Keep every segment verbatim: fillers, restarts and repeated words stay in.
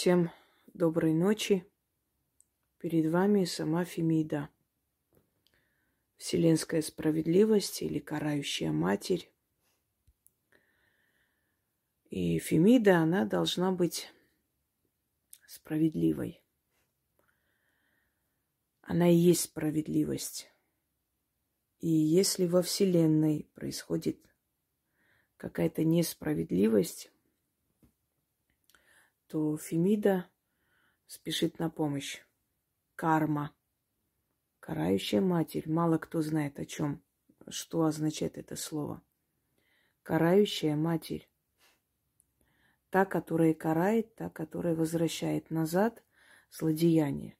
Всем доброй ночи. Перед вами сама Фемида, вселенская справедливость или карающая матерь. И Фемида, она должна быть справедливой. Она и есть справедливость. И если во Вселенной происходит какая-то несправедливость, то Фемида спешит на помощь. Карма, карающая матерь. Мало кто знает о чем, что означает это слово. Карающая матерь. Та, которая карает, та, которая возвращает назад злодеяние.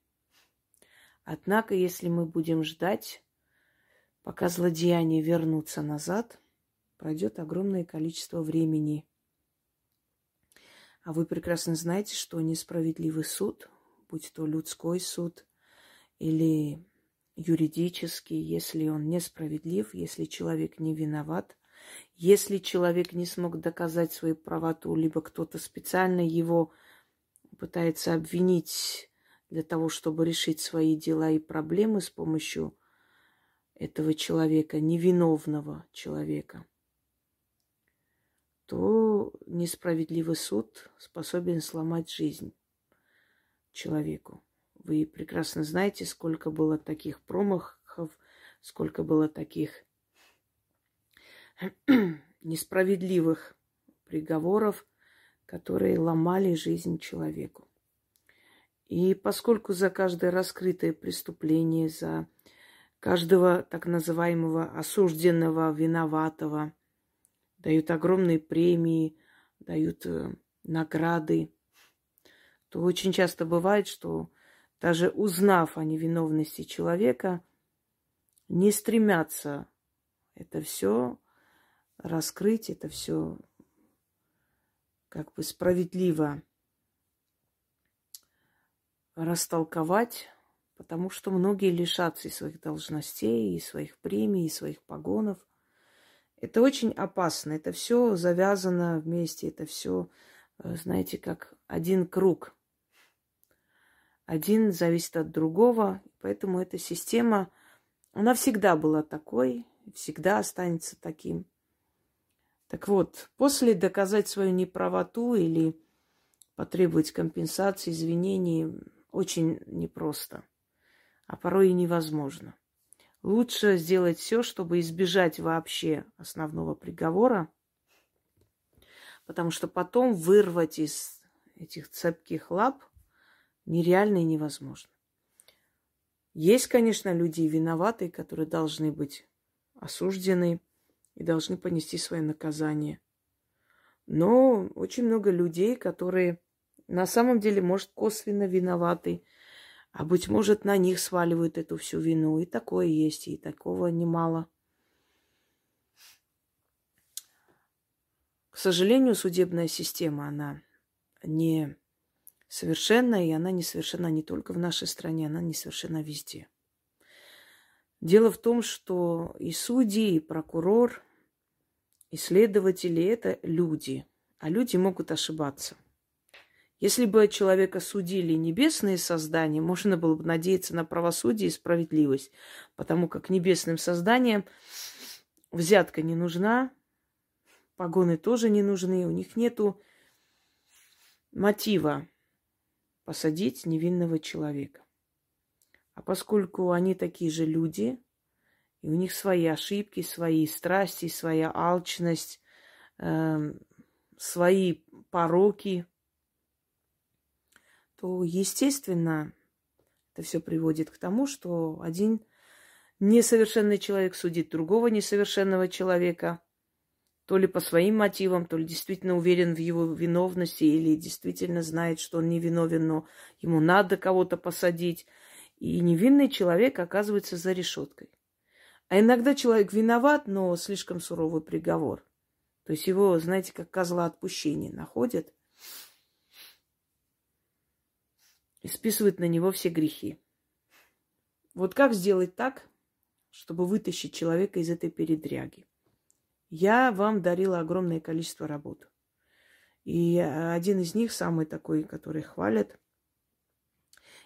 Однако, если мы будем ждать, пока злодеяния вернутся назад, пройдет огромное количество времени. А вы прекрасно знаете, что несправедливый суд, будь то людской суд или юридический, если он несправедлив, если человек не виноват, если человек не смог доказать свою правоту, либо кто-то специально его пытается обвинить для того, чтобы решить свои дела и проблемы с помощью этого человека, невиновного человека, то несправедливый суд способен сломать жизнь человеку. Вы прекрасно знаете, сколько было таких промахов, сколько было таких несправедливых приговоров, которые ломали жизнь человеку. И поскольку за каждое раскрытое преступление, за каждого так называемого осужденного, виноватого дают огромные премии, дают награды, то очень часто бывает, что даже узнав о невиновности человека, не стремятся это все раскрыть, это все как бы справедливо растолковать, потому что многие лишатся и своих должностей, и своих премий, и своих погонов. Это очень опасно, это все завязано вместе, это все, знаете, как один круг. Один зависит от другого, поэтому эта система, она всегда была такой, всегда останется таким. Так вот, после доказать свою неправоту или потребовать компенсации, извинений очень непросто, а порой и невозможно. Лучше сделать все, чтобы избежать вообще основного приговора, потому что потом вырвать из этих цепких лап нереально и невозможно. Есть, конечно, люди виноватые, которые должны быть осуждены и должны понести свое наказание. Но очень много людей, которые на самом деле, может, косвенно виноваты, а, быть может, на них сваливают эту всю вину. И такое есть, и такого немало. К сожалению, судебная система, она не совершенна, и она не совершенна не только в нашей стране, она не совершенна везде. Дело в том, что и судьи, и прокурор, и следователи – это люди, а люди могут ошибаться. Если бы человека судили небесные создания, можно было бы надеяться на правосудие и справедливость, потому как небесным созданиям взятка не нужна, погоны тоже не нужны, у них нету мотива посадить невинного человека. А поскольку они такие же люди, и у них свои ошибки, свои страсти, своя алчность, э, свои пороки, то, естественно, это все приводит к тому, что один несовершенный человек судит другого несовершенного человека, то ли по своим мотивам, то ли действительно уверен в его виновности, или действительно знает, что он невиновен, но ему надо кого-то посадить. И невинный человек оказывается за решеткой. А иногда человек виноват, но слишком суровый приговор. То есть его, знаете, как козла отпущения находят и списывают на него все грехи. Вот как сделать так, чтобы вытащить человека из этой передряги? Я вам дарила огромное количество работ. И один из них, самый такой, который хвалят,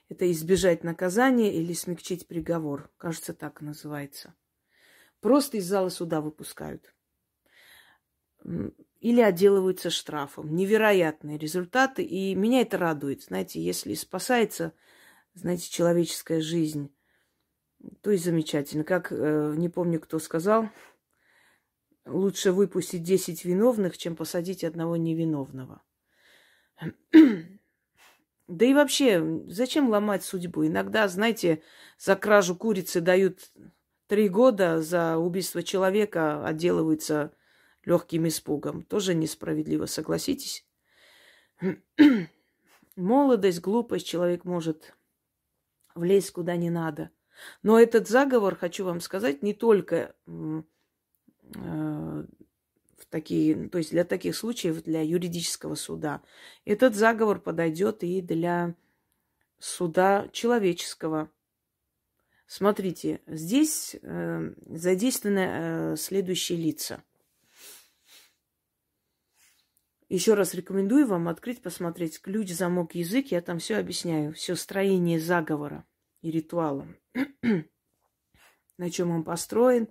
это избежать наказания или смягчить приговор. Кажется, так называется. Просто из зала суда выпускают. Или отделываются штрафом. Невероятные результаты. И меня это радует. Знаете, если спасается, знаете, человеческая жизнь, то и замечательно. Как, не помню, кто сказал, лучше выпустить десять виновных, чем посадить одного невиновного. Да и вообще, зачем ломать судьбу? Иногда, знаете, за кражу курицы дают три года, за убийство человека отделываются легким испугом. Тоже несправедливо, согласитесь? Молодость, глупость, человек может влезть куда не надо. Но этот заговор, хочу вам сказать, не только э, в такие, то есть для таких случаев, для юридического суда. Этот заговор подойдет и для суда человеческого. Смотрите, здесь э, задействованы э, следующие лица. Еще раз рекомендую вам открыть, посмотреть «Ключ, замок, язык». Я там все объясняю, все строение заговора и ритуала. На чем он построен,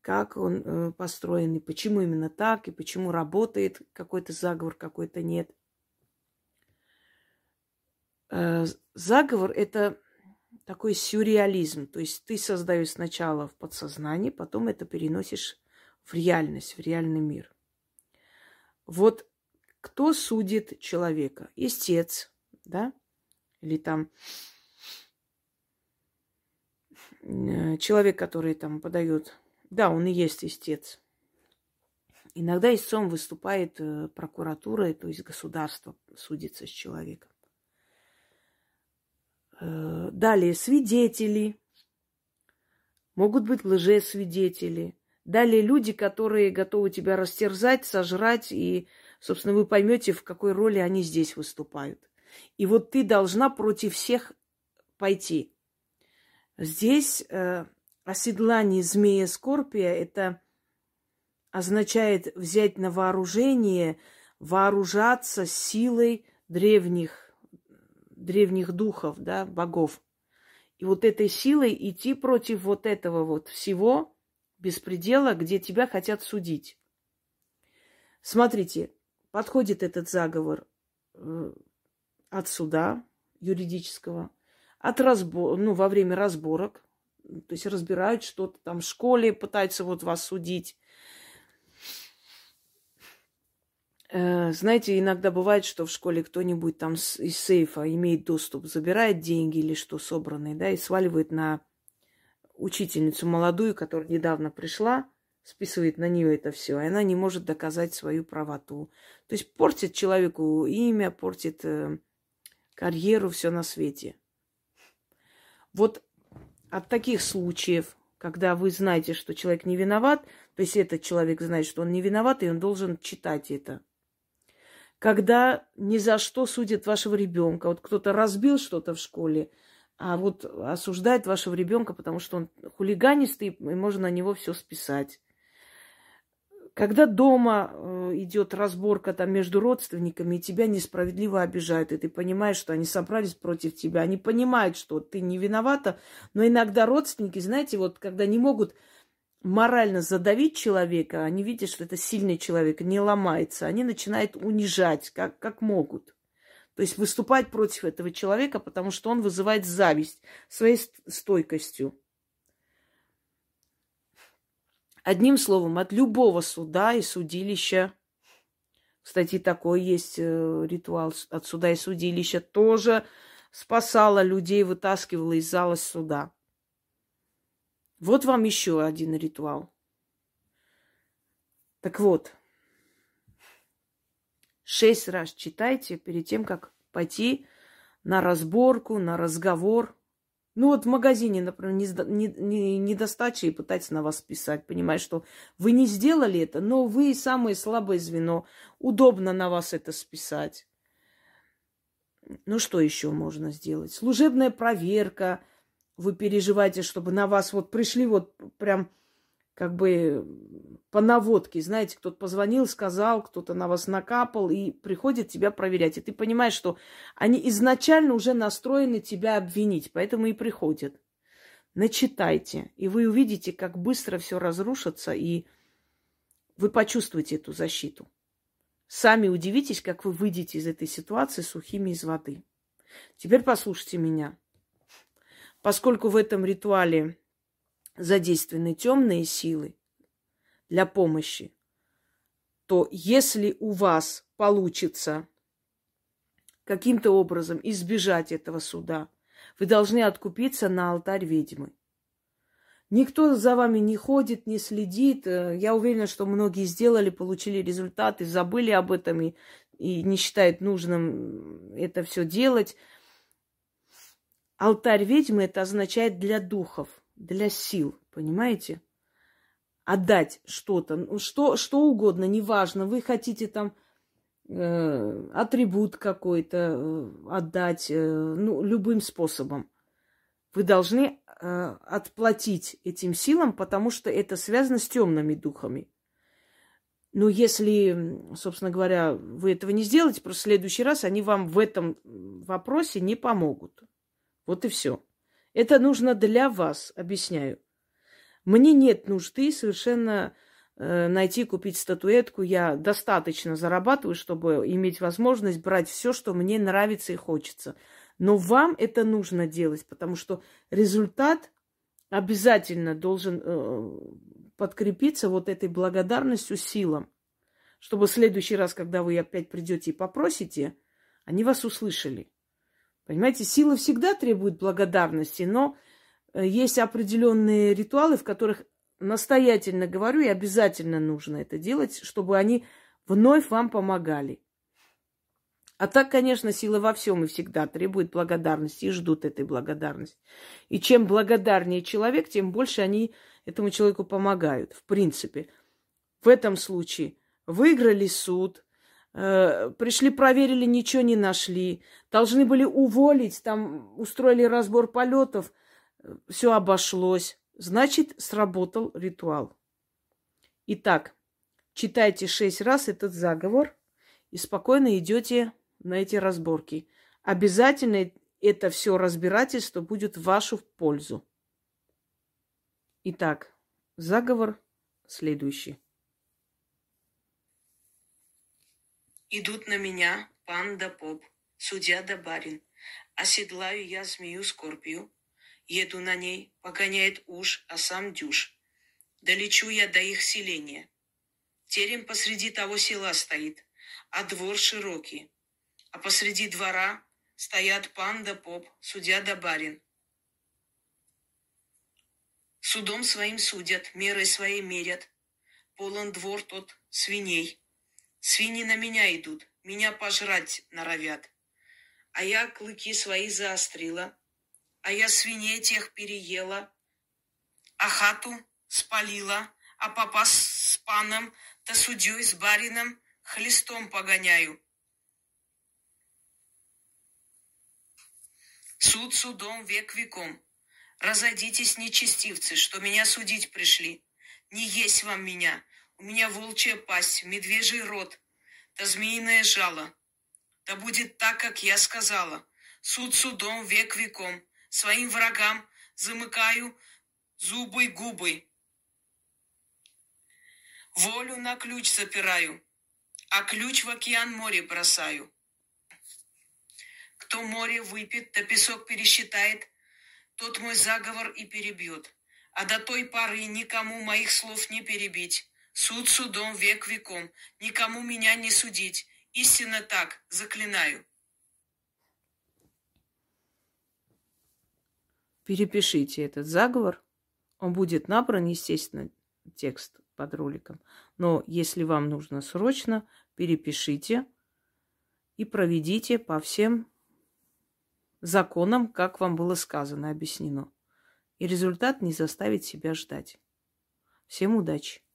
как он э, построен, и почему именно так, и почему работает какой-то заговор, какой-то нет. Э, заговор – это такой сюрреализм. То есть ты создаешь сначала в подсознании, потом это переносишь в реальность, в реальный мир. Вот кто судит человека? Истец, да? Или там человек, который там подает. Да, он и есть истец. Иногда истцом выступает прокуратура, то есть государство судится с человеком. Далее свидетели. Могут быть лжесвидетели. Далее люди, которые готовы тебя растерзать, сожрать и... Собственно, вы поймете, в какой роли они здесь выступают. И вот ты должна против всех пойти. Здесь э, оседлание змея Скорпия, это означает взять на вооружение, вооружаться силой древних, древних духов, да, богов. И вот этой силой идти против вот этого вот всего беспредела, где тебя хотят судить. Смотрите. Подходит этот заговор от суда юридического, от разбор, ну, во время разборок, то есть разбирают что-то там в школе, пытаются вот вас судить. Знаете, иногда бывает, что в школе кто-нибудь там из сейфа имеет доступ, забирает деньги или что собранные, да, и сваливает на учительницу молодую, которая недавно пришла, списывает на нее это все, и она не может доказать свою правоту. То есть портит человеку имя, портит э, карьеру, все на свете. Вот от таких случаев, когда вы знаете, что человек не виноват, то есть этот человек знает, что он не виноват, и он должен читать это. Когда ни за что судят вашего ребенка, вот кто-то разбил что-то в школе, а вот осуждает вашего ребенка, потому что он хулиганистый, и можно на него все списать. Когда дома идет разборка там между родственниками, и тебя несправедливо обижают, и ты понимаешь, что они собрались против тебя, они понимают, что ты не виновата, но иногда родственники, знаете, вот когда не могут морально задавить человека, они видят, что это сильный человек, не ломается, они начинают унижать, как, как могут. То есть выступать против этого человека, потому что он вызывает зависть своей стойкостью. Одним словом, от любого суда и судилища, кстати, такой есть ритуал от суда и судилища, тоже спасала людей, вытаскивала из зала суда. Вот вам еще один ритуал. Так вот, шесть раз читайте перед тем, как пойти на разборку, на разговор. Ну вот в магазине, например, недостача и пытается на вас писать, понимая, что вы не сделали это, но вы самое слабое звено. Удобно на вас это списать. Ну что еще можно сделать? Служебная проверка. Вы переживаете, чтобы на вас вот пришли вот прям как бы по наводке. Знаете, кто-то позвонил, сказал, кто-то на вас накапал и приходит тебя проверять. И ты понимаешь, что они изначально уже настроены тебя обвинить, поэтому и приходят. Начитайте, и вы увидите, как быстро все разрушится, и вы почувствуете эту защиту. Сами удивитесь, как вы выйдете из этой ситуации сухими из воды. Теперь послушайте меня. Поскольку в этом ритуале задействованы темные силы для помощи, то если у вас получится каким-то образом избежать этого суда, вы должны откупиться на алтарь ведьмы. Никто за вами не ходит, не следит. Я уверена, что многие сделали, получили результаты, забыли об этом и, и не считают нужным это все делать. Алтарь ведьмы – это означает для духов, для сил, понимаете? Отдать что-то, что, что угодно, неважно. Вы хотите там э, атрибут какой-то э, отдать, э, ну, любым способом. Вы должны э, отплатить этим силам, потому что это связано с темными духами. Но если, собственно говоря, вы этого не сделаете, просто в следующий раз они вам в этом вопросе не помогут. Вот и все. Это нужно для вас, объясняю. Мне нет нужды совершенно э, найти, купить статуэтку. Я достаточно зарабатываю, чтобы иметь возможность брать все, что мне нравится и хочется. Но вам это нужно делать, потому что результат обязательно должен э, подкрепиться вот этой благодарностью силам, чтобы в следующий раз, когда вы опять придете и попросите, они вас услышали. Понимаете, сила всегда требует благодарности, но есть определенные ритуалы, в которых настоятельно говорю, и обязательно нужно это делать, чтобы они вновь вам помогали. А так, конечно, сила во всем и всегда требует благодарности и ждут этой благодарности. И чем благодарнее человек, тем больше они этому человеку помогают. В принципе, в этом случае выиграли суд, пришли, проверили, ничего не нашли, должны были уволить, там устроили разбор полетов, все обошлось. Значит, сработал ритуал. Итак, читайте шесть раз этот заговор и спокойно идете на эти разборки. Обязательно это все разбирательство будет в вашу пользу. Итак, заговор следующий. Идут на меня пан да поп, судья да барин. Оседлаю я змею-скорпию, еду на ней, погоняет уж, а сам дюж. Долечу я до их селения. Терем посреди того села стоит, а двор широкий. А посреди двора стоят пан да поп, судья да барин. Судом своим судят, мерой своей мерят. Полон двор тот свиней. Свиньи на меня идут, меня пожрать норовят. А я клыки свои заострила, а я свиней тех переела, а хату спалила, а попа с паном, да судьей с барином хлестом погоняю. Суд судом век веком. Разойдитесь, нечестивцы, что меня судить пришли. Не есть вам меня. У меня волчья пасть, медвежий рот, да змеиное жало. Да будет так, как я сказала. Суд судом, век веком. Своим врагам замыкаю зубы губы. Волю на ключ запираю, а ключ в океан море бросаю. Кто море выпьет, да песок пересчитает, тот мой заговор и перебьет. А до той поры никому моих слов не перебить. Суд судом, век веком. Никому меня не судить. Истинно так, заклинаю. Перепишите этот заговор. Он будет набран, естественно, текст под роликом. Но если вам нужно срочно, перепишите и проведите по всем законам, как вам было сказано, объяснено. И результат не заставит себя ждать. Всем удачи!